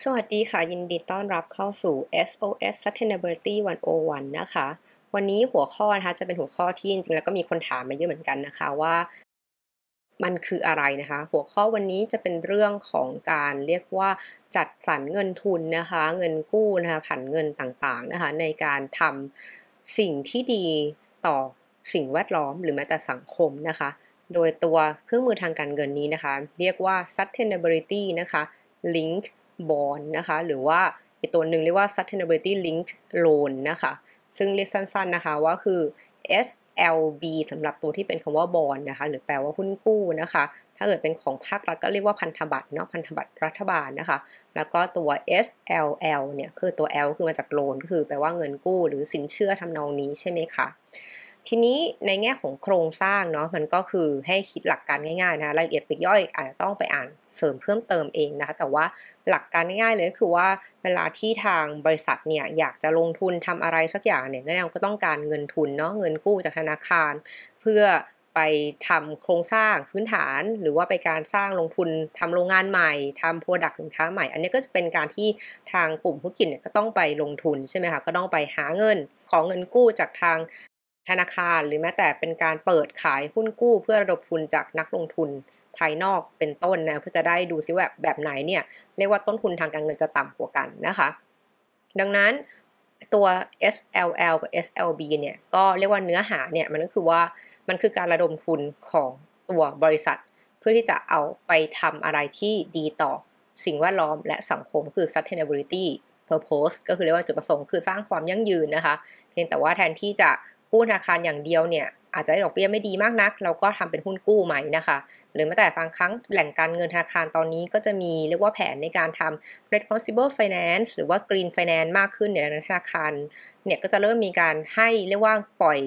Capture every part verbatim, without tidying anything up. สวัสดีค่ะยินดีต้อนรับเข้าสู่ เอส โอ เอส Sustainability หนึ่งศูนย์หนึ่ง นะคะวันนี้หัวข้อนะคะจะเป็นหัวข้อที่จริงๆแล้วก็มีคนถามมาเยอะเหมือนกันนะคะว่ามันคืออะไรนะคะหัวข้อวันนี้จะเป็นเรื่องของการเรียกว่าจัดสรรเงินทุนนะคะเงินกู้นะคะผันเงินต่างๆนะคะในการทำสิ่งที่ดีต่อสิ่งแวดล้อมหรือแม้แต่สังคมนะคะโดยตัวเครื่องมือทางการเงินนี้นะคะเรียกว่า Sustainability นะคะ Link Bond นะคะหรือว่าอีกตัวหนึ่งเรียกว่า Sustainability Link Loan นะคะซึ่งเรียกสั้นๆนะคะว่าคือ เอส แอล บี สำหรับตัวที่เป็นคำว่า Bond นะคะหรือแปลว่าหุ้นกู้นะคะถ้าเกิดเป็นของภาครัฐก็เรียกว่าพันธบัตรเนาะพันธบัตรรัฐบาลนะคะแล้วก็ตัว เอส แอล แอล เนี่ยคือตัว L คือมาจาก Loan ก็คือแปลว่าเงินกู้หรือสินเชื่อทำนองนี้ใช่ไหมคะทีนี้ในแง่ของโครงสร้างเนาะมันก็คือให้คิดหลักการง่ายๆนะคะรายละเอียดปลีกย่อยอาจจะต้องไปอ่านเสริมเพิ่มเติมเองนะคะแต่ว่าหลักการง่ายๆเลยก็คือว่าเวลาที่ทางบริษัทเนี่ยอยากจะลงทุนทำอะไรสักอย่างเนี่ยแน่นอนก็ต้องการเงินทุนเนาะเงินกู้จากธนาคารเพื่อไปทำโครงสร้างพื้นฐานหรือว่าไปการสร้างลงทุนทำโรงงานใหม่ทำโปรดักต์สินค้าใหม่อันนี้ก็จะเป็นการที่ทางกลุ่มธุรกิจเนี่ยก็ต้องไปลงทุนใช่ไหมคะก็ต้องไปหาเงินขอเงินกู้จากทางธนาคารหรือแม้แต่เป็นการเปิดขายหุ้นกู้เพื่อระดมทุนจากนักลงทุนภายนอกเป็นต้นนะเพื่อจะได้ดูซิว่าแบบไหนเนี่ยเรียกว่าต้นทุนทางการเงินจะต่ำกว่ากันนะคะดังนั้นตัว เอส แอล แอล กับ เอส แอล บี เนี่ยก็เรียกว่าเนื้อหาเนี่ยมันก็คือว่ามันคือการระดมทุนของตัวบริษัทเพื่อที่จะเอาไปทำอะไรที่ดีต่อสิ่งแวดล้อมและสังคมคือ sustainability purpose ก็คือเรียกว่าจุดประสงค์คือสร้างความยั่งยืนนะคะเพียงแต่ว่าแทนที่จะกู้ธนาคารอย่างเดียวเนี่ยอาจจะได้ดอกเบี้ยไม่ดีมากนักเราก็ทำเป็นหุ้นกู้ใหม่นะคะหรือแม้แต่บางครั้งแหล่งการเงินธนาคารตอนนี้ก็จะมีเรียกว่าแผนในการทำ Responsible Finance หรือว่า Green Finance มากขึ้นเนี่ยธนาคารเนี่ยก็จะเริ่มมีการให้เรียกว่าปล่อย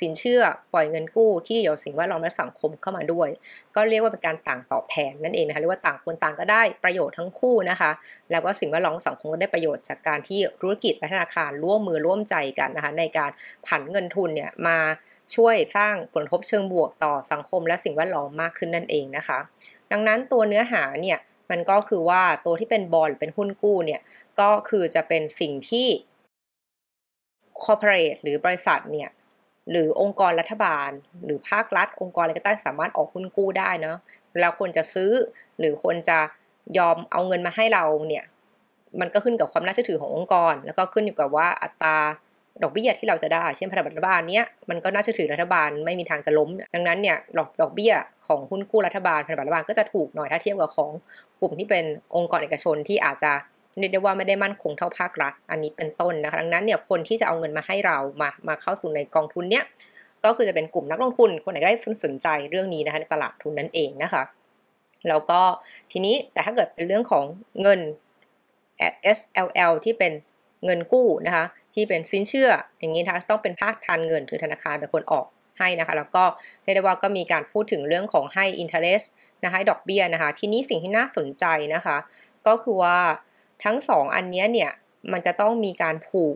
สินเชื่อปล่อยเงินกู้ที่เกี่ยวกับสิ่งแวดล้อมและสังคมเข้ามาด้วยก็เรียกว่าเป็นการต่างตอบแทนนั่นเองนะคะเรียกว่าต่างคนต่างก็ได้ประโยชน์ทั้งคู่นะคะแล้วก็สิ่งแวดล้อมสังคมก็ได้ประโยชน์จากการที่ธุรกิจและธนาคารร่วมมือร่วมใจกันนะคะในการผันเงินทุนเนี่ยมาช่วยสร้างผลกระทบเชิงบวกต่อสังคมและสิ่งแวดล้อมมากขึ้นนั่นเองนะคะดังนั้นตัวเนื้อหาเนี่ยมันก็คือว่าตัวที่เป็นบอนด์เป็นหุ้นกู้เนี่ยก็คือจะเป็นสิ่งที่คอร์ปอเรทหรือบริษัทเนี่ยหรือองค์กรรัฐบาลหรือภาครัฐองค์กรอะไรก็ได้สามารถออกหุ้นกู้ได้เนาะแล้วคนจะซื้อหรือคนจะยอมเอาเงินมาให้เราเนี่ยมันก็ขึ้นกับความน่าเชื่อถือขององค์กรแล้วก็ขึ้นอยู่กับว่าอัตราดอกเบี้ยที่เราจะได้เช่นพันธบัตรรัฐบาลเนี้ยมันก็น่าเชื่อถือรัฐบาลไม่มีทางจะล้มดังนั้นเนี่ยดอกดอกเบี้ยของหุ้นกู้รัฐบาลพันธบัตรรัฐบาลก็จะถูกหน่อยถ้าเทียบกับของกลุ่มที่เป็นองค์กรเอกชนที่อาจจะเรียกได้ว่าไม่ได้มั่นคงเท่าภาครัฐอันนี้เป็นต้นนะคะดังนั้นเนี่ยคนที่จะเอาเงินมาให้เรามามาเข้าสู่ในกองทุนเนี้ยก็คือจะเป็นกลุ่มนักลงทุนคนไหนได้สนใจเรื่องนี้นะคะในตลาดทุนนั่นเองนะคะแล้วก็ทีนี้แต่ถ้าเกิดเป็นเรื่องของเงิน เอส แอล แอล ที่เป็นเงินกู้นะคะที่เป็นสินเชื่ออย่างนี้นะคะต้องเป็นภาคธนาคารเงินหรือธนาคารเป็นคนออกให้นะคะแล้วก็เรียกได้ว่าก็มีการพูดถึงเรื่องของให้ interest นะคะดอกเบี้ยนะคะทีนี้สิ่งที่น่าสนใจนะคะก็คือว่าทั้งสองอันนี้เนี่ยมันจะต้องมีการผูก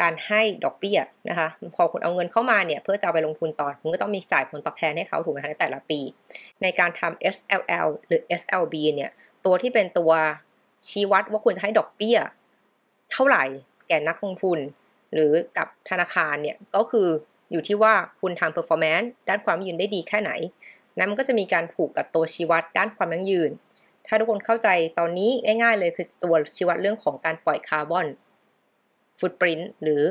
การให้ดอกเบี้ยนะคะพอคุณเอาเงินเข้ามาเนี่ยเพื่อจะเอาไปลงทุนต่อคุณก็ต้องมีจ่ายผลตอบแทนให้เขาถูกไหมคะในแต่ละปีในการทำ เอส แอล แอล หรือ เอส แอล บี เนี่ยตัวที่เป็นตัวชี้วัดว่าคุณจะให้ดอกเบี้ยเท่าไหร่แก่นักลงทุนหรือกับธนาคารเนี่ยก็คืออยู่ที่ว่าคุณทำ performance ด้านความยั่งยืนได้ดีแค่ไหนนั้นมันก็จะมีการผูกกับตัวชี้วัดด้านความยั่งยืนถ้าทุกคนเข้าใจตอนนี้ง่ายๆเลยคือตัวชี้วัดเรื่องของการปล่อยคาร์บอนฟุตปรินท์หรือ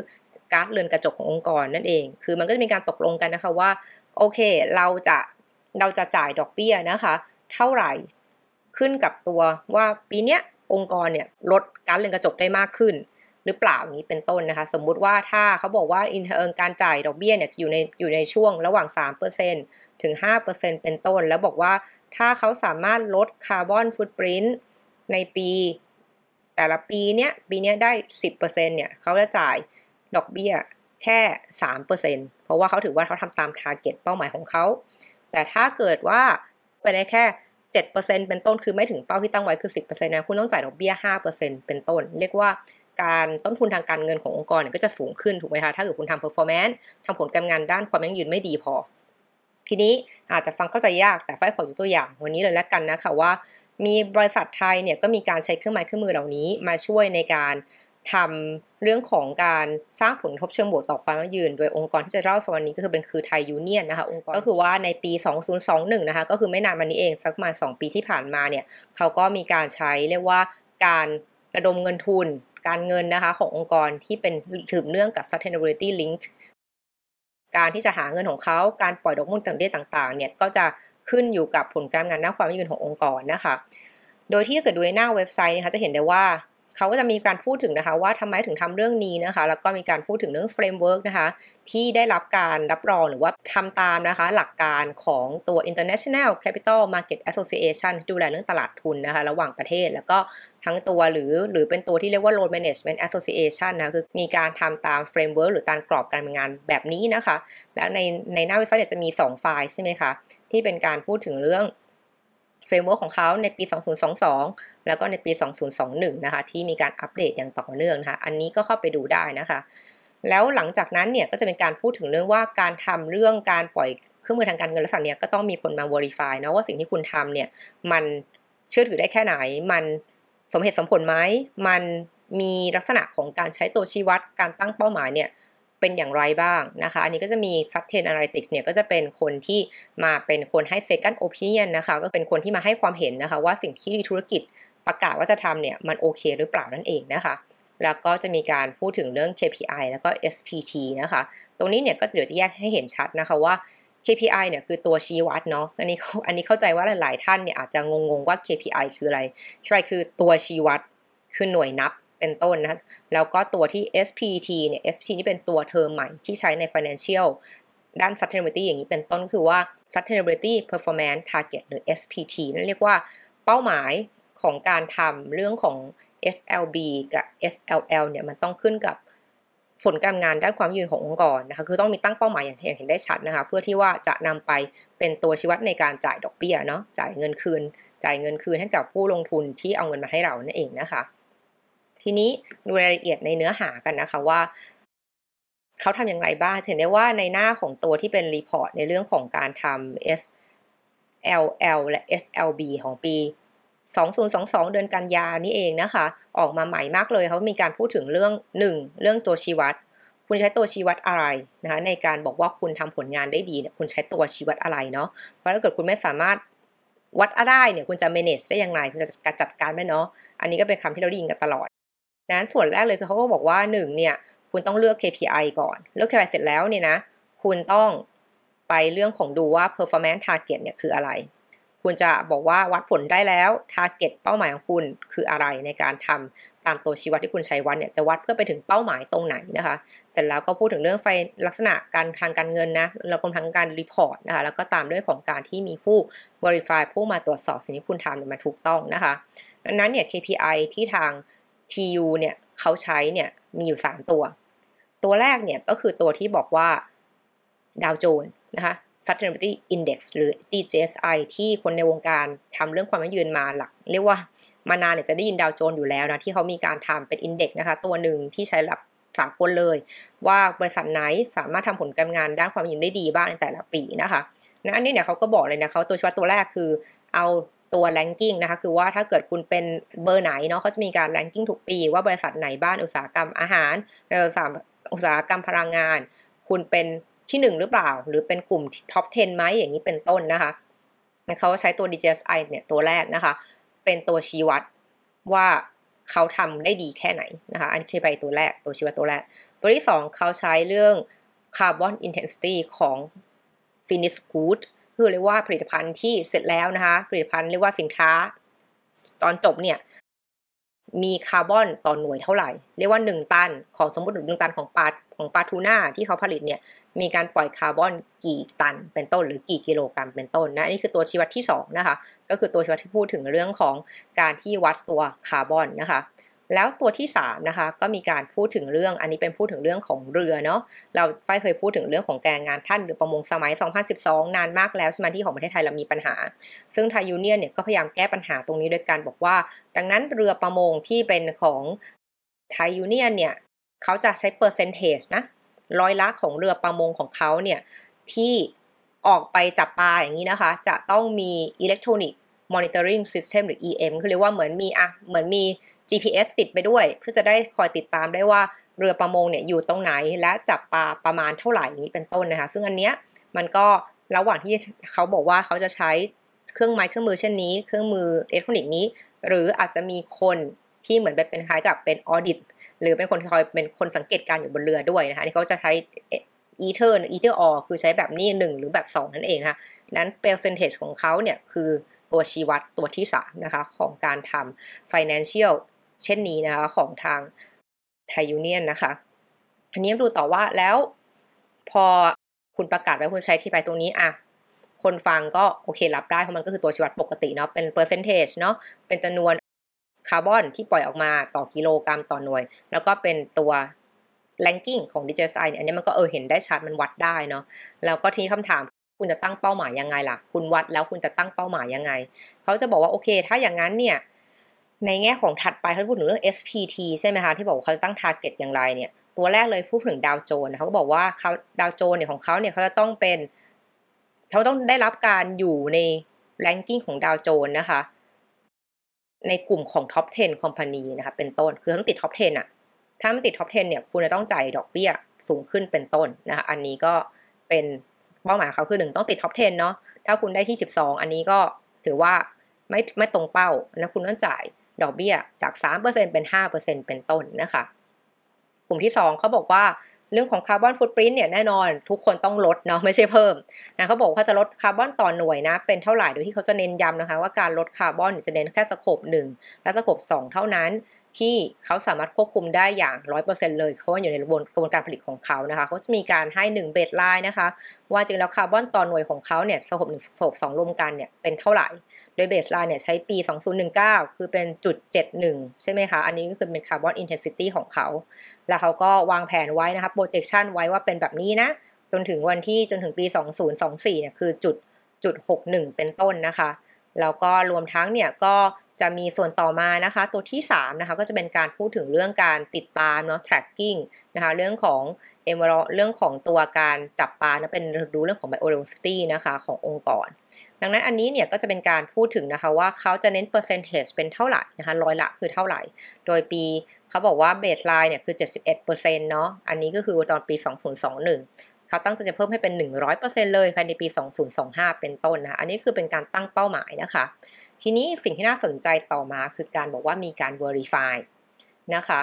ก๊าซเรือนกระจกขององค์กรนั่นเองคือมันก็จะมีการตกลงกันนะคะว่าโอเคเราจะเราจะจ่ายดอกเบี้ยนะคะเท่าไหร่ขึ้นกับตัวว่าปีเนี้ยองค์กรเนี่ยลดก๊าซเรือนกระจกได้มากขึ้นหรือเปล่านี้เป็นต้นนะคะสมมุติว่าถ้าเขาบอกว่าอินเทอร์การจ่ายดอกเบี้ยเนี่ยจะอยู่ในอยู่ในช่วงระหว่าง สามเปอร์เซ็นต์ ถึง ห้าเปอร์เซ็นต์ เป็นต้นแล้วบอกว่าถ้าเขาสามารถลดคาร์บอนฟุตปรินท์ในปีแต่ละปีเนี้ยปีเนี้ยได้ สิบเปอร์เซ็นต์ เนี่ยเขาจะจ่ายดอกเบี้ยแค่ สามเปอร์เซ็นต์ เพราะว่าเขาถือว่าเขาทำตามทาร์เก็ตเป้าหมายของเขาแต่ถ้าเกิดว่าไปได้แค่ เจ็ดเปอร์เซ็นต์ เป็นต้นคือไม่ถึงเป้าที่ตั้งไว้คือ สิบเปอร์เซ็นต์ นะคุณต้องจ่ายดอกเบี้ย ห้าเปอร์เซ็นต์ เป็นต้นเรียกว่าการต้นทุนทางการเงินขององค์กรเนี่ยก็จะสูงขึ้นถูกไหมคะถ้าเกิดคุณทำ performance ทำผลการงานด้านความยั่งยืนไม่ดีพอทีนี้ อาจจะฟังเข้าใจยากแต่ฝ้ายขอยกตัวอย่างวันนี้เลยละกันนะคะว่ามีบริษัทไทยเนี่ยก็มีการใช้เครื่องไม้เครื่องมือเหล่านี้มาช่วยในการทำเรื่องของการสร้างผลกระทบเชิงบวกต่อความยั่งยืนโดยองค์กรที่จะเล่าฟังวันนี้ก็คือเป็นคือไทยยูเนียนนะคะองค์กรก็คือว่าในปีสองพันยี่สิบเอ็ดนะคะก็คือไม่นานมานี้เองสักประมาณสองปีที่ผ่านมาเนี่ยเขาก็มีการใช้เรียกว่าการระดมเงินทุนการเงินนะคะขององค์กรที่เป็นสืบเนื่องกับ Sustainability Link การที่จะหาเงินของเขาการปล่อยดอกเบี้ยต่างๆต่างๆเนี่ยก็จะขึ้นอยู่กับผลการงานด้านความยั่งยืนขององค์กรนะคะโดยที่เกิดดูในหน้าเว็บไซต์นะคะจะเห็นได้ว่าเขาก็จะมีการพูดถึงนะคะว่าทำไมถึงทำเรื่องนี้นะคะแล้วก็มีการพูดถึงเรื่องเฟรมเวิร์กนะคะที่ได้รับการรับรองหรือว่าทำตามนะคะหลักการของตัว International Capital Market Association ที่ดูแลเรื่องตลาดทุนนะคะระหว่างประเทศแล้วก็ทั้งตัวหรือหรือเป็นตัวที่เรียกว่า Loan Management Association นะคือมีการทำตามเฟรมเวิร์กหรือตามกรอบการดำเนินงานแบบนี้นะคะและในในหน้าเว็บไซต์เนี่ยจะมีสองไฟล์ใช่ไหมคะที่เป็นการพูดถึงเรื่องเฟรมเวิร์คของเขาในปีสองพันยี่สิบสองแล้วก็ในปีสองพันยี่สิบเอ็ดนะคะที่มีการอัปเดตอย่างต่อเนื่องนะคะอันนี้ก็เข้าไปดูได้นะคะแล้วหลังจากนั้นเนี่ยก็จะเป็นการพูดถึงเรื่องว่าการทำเรื่องการปล่อยเครื่องมือทางการเงินลักษณะเนี้ยก็ต้องมีคนมา verify นะว่าสิ่งที่คุณทำเนี่ยมันเชื่อถือได้แค่ไหนมันสมเหตุสมผลไหมมันมีลักษณะของการใช้ตัวชี้วัดการตั้งเป้าหมายเนี่ยเป็นอย่างไรบ้างนะคะอันนี้ก็จะมี Sustainalytics เนี่ยก็จะเป็นคนที่มาเป็นคนให้ Second Opinion นะคะก็เป็นคนที่มาให้ความเห็นนะคะว่าสิ่งที่ธุรกิจประกาศว่าจะทำเนี่ยมันโอเคหรือเปล่านั่นเองนะคะแล้วก็จะมีการพูดถึงเรื่อง เค พี ไอ แล้วก็ เอส พี ที นะคะตรงนี้เนี่ยก็เดี๋ยวจะแยกให้เห็นชัดนะคะว่า เค พี ไอ เนี่ยคือตัวชี้วัดเนาะอันนี้อันนี้เข้าใจว่าหลายๆท่านเนี่ยอาจจะงงๆว่า เค พี ไอ คืออะไร เค พี ไอ คือตัวชี้วัดคือหน่วยนับเป็นต้นนะแล้วก็ตัวที่ เอส พี ที เนี่ย เอส พี ที นี่เป็นตัวเทอมใหม่ที่ใช้ใน Financial ด้าน Sustainability อย่างนี้เป็นต้นคือว่า Sustainability Performance Target หรือ เอส พี ที นั่นเรียกว่าเป้าหมายของการทำเรื่องของ เอส แอล บี กับ เอส แอล แอล เนี่ยมันต้องขึ้นกับผลการงานด้านความยืนขององค์กรนะคะคือต้องมีตั้งเป้าหมายอย่างเห็นได้ชัดนะคะเพื่อที่ว่าจะนำไปเป็นตัวชี้วัดในการจ่ายดอกเบี้ยเนาะจ่ายเงินคืนจ่ายเงินคืนให้กับผู้ลงทุนที่เอาเงินมาให้เรานั่นเองนะคะทีนี้ดูรายละเอียดในเนื้อหากันนะคะว่าเขาทำอย่างไรบ้างเห็นได้ว่าในหน้าของตัวที่เป็นรีพอร์ตในเรื่องของการทำ เอส แอล แอล และ เอส แอล บี ของปีสองพันยี่สิบสองเดือนกันยานี่เองนะคะออกมาใหม่มากเลยเขามีการพูดถึงเรื่องหนึ่งเรื่องตัวชี้วัดคุณใช้ตัวชี้วัดอะไรนะคะในการบอกว่าคุณทำผลงานได้ดีเนี่ยคุณใช้ตัวชี้วัดอะไรเนาะเพราะถ้าเกิดคุณไม่สามารถวัดได้เนี่ยคุณจะ manage ได้อย่างไรคุณจะจัดการได้เนาะอันนี้ก็เป็นคำที่เราได้ยินกันตลอดนั้นส่วนแรกเลยคือเขาก็บอกว่าหนึ่งเนี่ยคุณต้องเลือก เค พี ไอ ก่อนเลือก เค พี ไอ เสร็จแล้วเนี่ยนะคุณต้องไปเรื่องของดูว่า performance target เนี่ยคืออะไรคุณจะบอกว่าวัดผลได้แล้ว target เป้าหมายของคุณคืออะไรในการทำตามตัวชี้วัดที่คุณใช้วัดเนี่ยจะวัดเพื่อไปถึงเป้าหมายตรงไหนนะคะแต่แล้วก็พูดถึงเรื่องไฟลักษณะการทางการเงินนะแล้วก็ทางการ report นะคะแล้วก็ตามด้วยของการที่มีผู้ verify ผู้มาตรวจสอบสิ่งที่คุณทำเนี่ยมันถูกต้องนะคะดังนั้นเนี่ย เค พี ไอ ที่ทางที ยู เนี่ยเขาใช้เนี่ยมีอยู่สามตัวตัวแรกเนี่ยก็คือตัวที่บอกว่า Dow Jones นะคะ Sustainability Index หรือ ดี เจ เอส ไอ ที่คนในวงการทำเรื่องความยั่งยืนมาหลักเรียกว่ามานานเนี่ยจะได้ยิน Dow Jones อยู่แล้วนะที่เขามีการทำเป็น Index นะคะตัวหนึ่งที่ใช้หลักสากลเลยว่าบริษัทไหนสามารถทำผลการงานด้านความยั่งยืนได้ดีบ้างในแต่ละปีนะคะนะอันนี้เนี่ยเขาก็บอกเลยนะเขาตัวชี้วัดตัวแรกคือเอาตัว ranking นะคะคือว่าถ้าเกิดคุณเป็นเบอร์ไหนเนาะเขาจะมีการ ranking ทุกปีว่าบริษัทไหนบ้านอุตสาหกรรมอาหารอุตสาหกรรมพลังงานคุณเป็นที่หนึ่งหรือเปล่าหรือเป็นกลุ่ม top สิบไหมอย่างนี้เป็นต้นนะคะเขาใช้ตัว ดี เจ เอส ไอ เนี่ยตัวแรกนะคะเป็นตัวชี้วัดว่าเขาทำได้ดีแค่ไหนนะคะอันนี้ไปตัวแรกตัวชี้วัดตัวแรกตัวที่สองเขาใช้เรื่อง carbon intensity ของ finished goodคือเรียกว่าผลิตภัณฑ์ที่เสร็จแล้วนะคะผลิตภัณฑ์เรียกว่าสินค้าตอนจบเนี่ยมีคาร์บอนต่อหน่วยเท่าไหร่เรียกว่าหนึ่งตันของสมมุติหนึ่งตันของปลาของปลาทูน่าที่เขาผลิตเนี่ยมีการปล่อยคาร์บอนกี่ตันเป็นต้นหรือกี่กิโลกรัมเป็นต้นนะนี่คือตัวชี้วัดที่สองนะคะก็คือตัวชี้วัดที่พูดถึงเรื่องของการที่วัดตัวคาร์บอนนะคะแล้วตัวที่สามนะคะก็มีการพูดถึงเรื่องอันนี้เป็นพูดถึงเรื่องของเรือเนาะเราฝ้ายเคยพูดถึงเรื่องของแรงงานท่านเรือประมงสมัยสองพันสิบสองนานมากแล้วใช่มั้ยที่ของประเทศไทยเรามีปัญหาซึ่งไทยยูเนียนเนี่ยก็พยายามแก้ปัญหาตรงนี้ด้วยการบอกว่าดังนั้นเรือประมงที่เป็นของไทยยูเนียนเนี่ยเขาจะใช้เปอร์เซ็นเทจนะร้อยละของเรือประมงของเขาเนี่ยที่ ออกไปจับปลาอย่างนี้นะคะจะต้องมี electronic monitoring system หรือ อี เอ็ม คือเรียกว่าเหมือนมีอะเหมือนมี จี พี เอส ติดไปด้วยเพื่อจะได้คอยติดตามได้ว่าเรือประมงเนี่ยอยู่ตรงไหนและจับปลาประมาณเท่าไหร่นี้เป็นต้นนะคะซึ่งอันเนี้ยมันก็ระหว่างที่เขาบอกว่าเขาจะใช้เครื่องไม้เครื่องมือเช่นนี้เครื่องมืออิเล็กทรอนิกส์นี้หรืออาจจะมีคนที่เหมือนไปเป็นคล้ายกับเป็นออดิตหรือเป็นคนคอยเป็นคนสังเกตการณ์อยู่บนเรือด้วยนะคะที่เขาจะใช้อีเทอร์อีเทอร์ออคือใช้แบบนี้หนึ่งหรือแบบสองนั่นเองนะคะนั้นเปอร์เซนเทจของเขาเนี่ยคือตัวชี้วัดตัวที่สามนะคะของการทำ financial เช่นนี้นะคะของทางไทยยูเนียนนะคะอันนี้ดูต่อว่าแล้วพอคุณประกาศไว้คุณใช้ที่ไปตรงนี้อ่ะคนฟังก็โอเครับได้เพราะมันก็คือตัวชี้วัดปกติเนาะเป็นเปอร์เซนเทจเนาะเป็นจำนวนคาร์บอนที่ปล่อยออกมาต่อกิโลกรัมต่อหน่วยแล้วก็เป็นตัว ranking ของ ดี เจ เอส ไอ เนี่ยอันนี้มันก็เออเห็นได้ชัดมันวัดได้เนาะแล้วก็ทีนี้คำถามคุณจะตั้งเป้าหมายยังไงล่ะคุณวัดแล้วคุณจะตั้งเป้าหมายยังไงเขาจะบอกว่าโอเคถ้าอย่างนั้นเนี่ยในแง่ของถัดไปเขาพูดถึงเรื่อง เอส พี ที ใช่ไหมคะที่บอกว่าเขาจะตั้ง target อย่างไรเนี่ยตัวแรกเลยพูดถึงดาวโจนส์เขาก็บอกว่าเขาดาวโจนส์เนี่ยของเขาเนี่ยเขาจะต้องเป็นเขาต้องได้รับการอยู่ใน ranking ของดาวโจนส์นะคะในกลุ่มของ top สิบ company นะคะเป็นต้นคือต้องติด top สิบอะถ้าไม่ติด top สิบเนี่ยคุณจะต้องจ่ายดอกเบี้ยสูงขึ้นเป็นต้นนะคะอันนี้ก็เป็นเป้าหมายเขาคือหนึ่งต้องติด top สิบเนาะถ้าคุณได้ที่สิบสองอันนี้ก็ถือว่าไม่ไม่ตรงเป้านะคุณต้องจ่ายดอกเบี้ยจาก สามเปอร์เซ็นต์ เป็น ห้าเปอร์เซ็นต์ เป็นต้นนะคะกลุ่มที่สองเขาบอกว่าเรื่องของคาร์บอนฟุตปรินท์เนี่ยแน่นอนทุกคนต้องลดเนาะไม่ใช่เพิ่มนะเขาบอกว่าจะลดคาร์บอนต่อหน่วยนะเป็นเท่าไหร่โดยที่เขาจะเน้นย้ำนะคะว่าการลดคาร์บอนจะเน้นแค่สโคปหนึ่งและสโคปสองเท่านั้นที่เขาสามารถควบคุมได้อย่าง ร้อยเปอร์เซ็นต์ เลยเพราะว่าอยู่ในกระบวนการผลิตของเขานะคะเขาจะมีการให้หนึ่งเบสไลน์นะคะว่าจริงแล้วคาร์บอนต่อหน่วยของเขาเนี่ยสโคปหนึ่งสโคปสองรวมกันเนี่ยเป็นเท่าไหร่โดยเบสไลน์เนี่ยใช้ปีสองพันสิบเก้าคือเป็น จุดเจ็ดหนึ่ง ใช่มั้ยคะอันนี้ก็คือเป็นคาร์บอนอินเทนซิตี้ของเขาแล้วเขาก็วางแผนไว้นะคะโปรเจคชั่นไว้ว่าเป็นแบบนี้นะจนถึงวันที่จนถึงปีสองพันยี่สิบสี่เนี่ยคือจุดจุดหกสิบเอ็ดเป็นต้นนะคะแล้วก็รวมทั้งเนี่ยก็จะมีส่วนต่อมานะคะตัวที่สามนะคะก็จะเป็นการพูดถึงเรื่องการติดตามเนาะ tracking นะคะเรื่องของ environment เรื่องของตัวการจับปลานะเป็นดูเรื่องของ biodiversity นะคะขององค์กรดังนั้นอันนี้เนี่ยก็จะเป็นการพูดถึงนะคะว่าเขาจะเน้น percentage เป็นเท่าไหร่นะคะร้อยละคือเท่าไหร่โดยปีเขาบอกว่า baseline เนี่ยคือ เจ็ดสิบเอ็ดเปอร์เซ็นต์ เนาะอันนี้ก็คือตอนปีสองพันยี่สิบเอ็ดเขาตั้งใจจะเพิ่มให้เป็น หนึ่งร้อยเปอร์เซ็นต์ เลยภายในปีสองพันยี่สิบห้าเป็นต้นนะอันนี้คือเป็นการตั้งเป้าหมายนะคะทีนี้สิ่งที่น่าสนใจต่อมาคือการบอกว่ามีการ verify นะคะ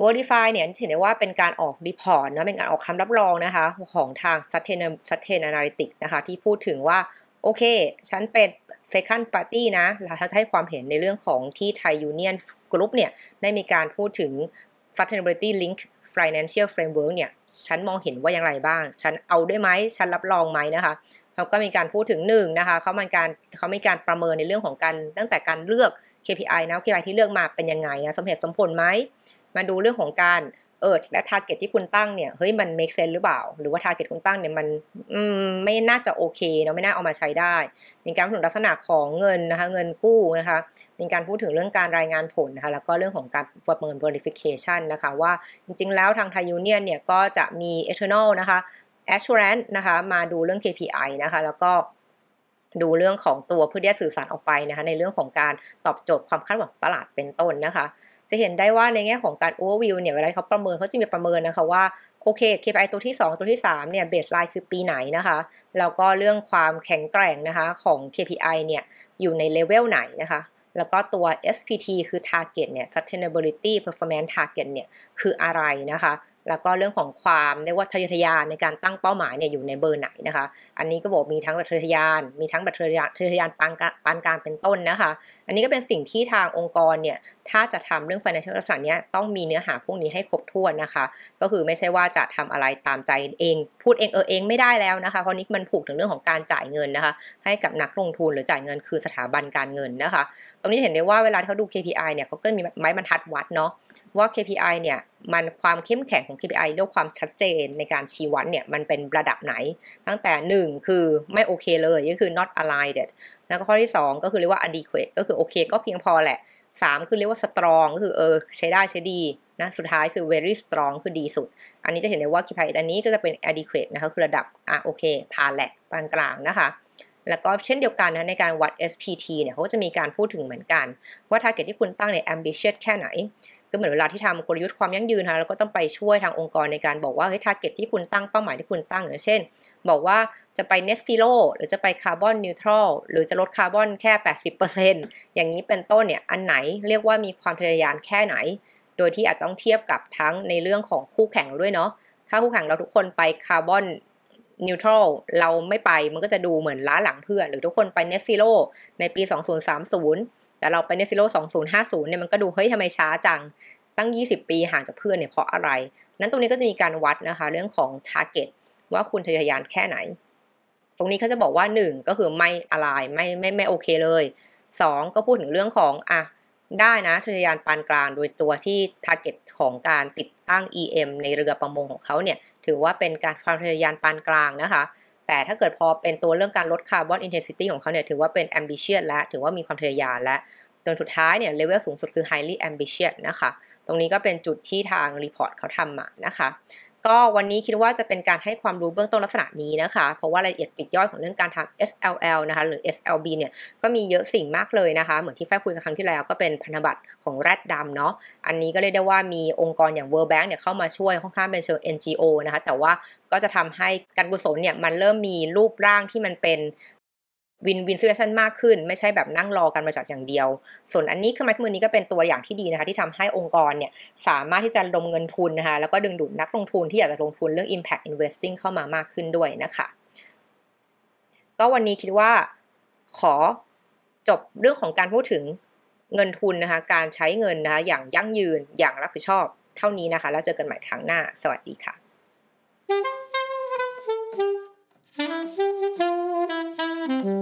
verify เนี่ยถือได้ว่าเป็นการออก report นะเป็นการออกคำรับรองนะคะของทาง Sustainalytics นะคะที่พูดถึงว่าโอเคฉันเป็น second party นะแล้วฉันจะให้ความเห็นในเรื่องของที่ Thai Union Group เนี่ยได้มีการพูดถึง Sustainability Link Financial Framework เนี่ยฉันมองเห็นว่าอย่างไรบ้างฉันเอาด้วยไหมฉันรับรองไหมนะคะเขาก็มีการพูดถึงหนึ่งนะคะเขามีการเขามีการประเมินในเรื่องของการตั้งแต่การเลือก เค พี ไอ นะ เค พี ไอ ที่เลือกมาเป็นยังไงนะสมเหตุสมผลไหมมาดูเรื่องของการเอิร์ธและ target ที่คุณตั้งเนี่ยเฮ้ยมัน make sense หรือเปล่าหรือว่า target คุณตั้งเนี่ยมันไม่น่าจะโอเคเนาะไม่น่าเอามาใช้ได้มีการพูดถึงลักษณะของเงินนะคะเงินกู้นะคะมีการพูดถึงเรื่องการรายงานผลนะคะแล้วก็เรื่องของการประเมิน verification นะคะว่าจริงๆแล้วทางไทยยูเนียนเนี่ยก็จะมี external นะคะ assurance นะคะมาดูเรื่อง เค พี ไอ นะคะแล้วก็ดูเรื่องของตัวเพื่อที่จะสื่อสารออกไปนะคะในเรื่องของการตอบโจทย์ความคาดหวังตลาดเป็นต้นนะคะจะเห็นได้ว่าในแง่ของการ overview เนี่ยเวลาเขาประเมินเขาจะมีประเมินนะคะว่าโอเค เค พี ไอ ตัวที่สองตัวที่สามเนี่ย baseline คือปีไหนนะคะแล้วก็เรื่องความแข็งแกร่งนะคะของ เค พี ไอ เนี่ยอยู่ในเลเวลไหนนะคะแล้วก็ตัว เอส พี ที คือ target เนี่ย sustainability performance target เนี่ยคืออะไรนะคะแล้วก็เรื่องของความเรียกว่าทะเยอทะยานในการตั้งเป้าหมายเนี่ยอยู่ในเบอร์ไหนนะคะอันนี้ก็บอกมีทั้งแบบทะเยอทะยานมีทั้งแบบทะเยอทะยานปานกลางปานกลางเป็นต้นนะคะอันนี้ก็เป็นสิ่งที่ทางองค์กรเนี่ยถ้าจะทำเรื่อง financial ลักษณะเนี้ยต้องมีเนื้อหาพวกนี้ให้ครบถ้วนนะคะก็คือไม่ใช่ว่าจะทำอะไรตามใจเองพูดเองเออเองไม่ได้แล้วนะคะเพราะนี้มันผูกถึงเรื่องของการจ่ายเงินนะคะให้กับนักลงทุนหรือจ่ายเงินคือสถาบันการเงินนะคะตรงนี้เห็นได้ว่าเวลาเขาดู เค พี ไอ เนี่ยเขาก็มีไม้บรรทัดวัดเนาะว่า เค พี ไอ เนี่ยมันความเข้มแข็งของ เค พี ไอ เรื่องความชัดเจนในการชี้วัดเนี่ยมันเป็นระดับไหนตั้งแต่หนึ่งคือไม่โอเคเลยก็คือ not aligned แล้วก็ข้อที่สองก็คือเรียกว่า adequate ก็คือโอเคก็เพียงพอแหละสามคือเรียกว่า strong ก็คือเออใช้ได้ใช้ดี นะสุดท้ายคือ very strong คือดีสุดอันนี้จะเห็นได้ว่า เค พี ไอ อันนี้ก็จะเป็น adequate นะคะคือระดับอ่ะโอเคผ่านแหละปานกลางนะคะแล้วก็เช่นเดียวกันนะในการวัด เอส พี ที เนี่ยเขาก็จะมีการพูดถึงเหมือนกันว่า target ที่คุณตั้งเนี่ย ambitious แค่ไหนก็เหมือนเวลาที่ทำกลยุทธ์ความยั่งยืนค่ะแล้วก็ต้องไปช่วยทางองค์กรในการบอกว่าเฮ้ย target ที่คุณตั้งเป้าหมายที่คุณตั้งอย่างเช่นบอกว่าจะไป net zero หรือจะไป carbon neutral หรือจะลดคาร์บอนแค่ แปดสิบเปอร์เซ็นต์ อย่างนี้เป็นต้นเนี่ยอันไหนเรียกว่ามีความทะเยอทะยานแค่ไหนโดยที่อาจจะต้องเทียบกับทั้งในเรื่องของคู่แข่งด้วยเนาะถ้าคู่แข่งเราทุกคนไปคาร์บอนนิวทรัลเราไม่ไปมันก็จะดูเหมือนล้าหลังเพื่อนหรือทุกคนไป net zero ในปีสองพันสามสิบแต่เราไป net zero สองพันห้าสิบเนี่ยมันก็ดูเฮ้ยทำไมช้าจังตั้งยี่สิบปีห่างจากเพื่อนเนี่ยเพราะอะไรนั้นตรงนี้ก็จะมีการวัดนะคะเรื่องของ target ว่าคุณทะเยอทะยานแค่ไหนตรงนี้เขาจะบอกว่าหนึ่งก็คือไม่อะไรไม่ไม่ไม่โอเคเลยสองก็พูดถึงเรื่องของอ่ะได้นะทะเยอทะยานปานกลางโดยตัวที่ target ของการติดตั้ง อี เอ็ม ในเรือประมงของเขาเนี่ยถือว่าเป็นการความทะเยอทะยานปานกลางนะคะแต่ถ้าเกิดพอเป็นตัวเรื่องการลดคาร์บอนอินเทนซิตี้ของเขาเนี่ยถือว่าเป็น ambitious และถือว่ามีความทะเยอทะยานและจนสุดท้ายเนี่ยเลเวลสูงสุดคือ highly ambitious นะคะตรงนี้ก็เป็นจุดที่ทางรีพอร์ตเขาทำมานะคะก็วันนี้คิดว่าจะเป็นการให้ความรู้เบื้องต้นลักษณะนี้นะคะเพราะว่ารายละเอียดปลีกย่อยของเรื่องการทำ เอส แอล แอล นะคะหรือ เอส แอล บี เนี่ยก็มีเยอะสิ่งมากเลยนะคะเหมือนที่ฝ้ายคุยกันครั้งที่แล้วก็เป็นพันธบัตรของแรดดำเนาะอันนี้ก็เรียกได้ว่ามีองค์กรอย่าง World Bank เนี่ยเข้ามาช่วยค่อนข้างเป็นเชิง เอ็น จี โอ นะคะแต่ว่าก็จะทำให้การกุศลเนี่ยมันเริ่มมีรูปร่างที่มันเป็นวินวินซิลเลชันมากขึ้นไม่ใช่แบบนั่งรอกันมาจากอย่างเดียวส่วนอันนี้คือไม้มือนี้ก็เป็นตัวอย่างที่ดีนะคะที่ทำให้องค์กรเนี่ยสามารถที่จะลงเงินทุนนะคะแล้วก็ดึงดูดนักลงทุนที่อยากจะลงทุนเรื่อง Impact Investing เข้ามามากขึ้นด้วยนะคะก็วันนี้คิดว่าขอจบเรื่องของการพูดถึงเงินทุนนะคะการใช้เงินนะคะอย่างยั่งยืนอย่างรับผิดชอบเท่านี้นะคะแล้วเจอกันใหม่ครั้งหน้าสวัสดีค่ะ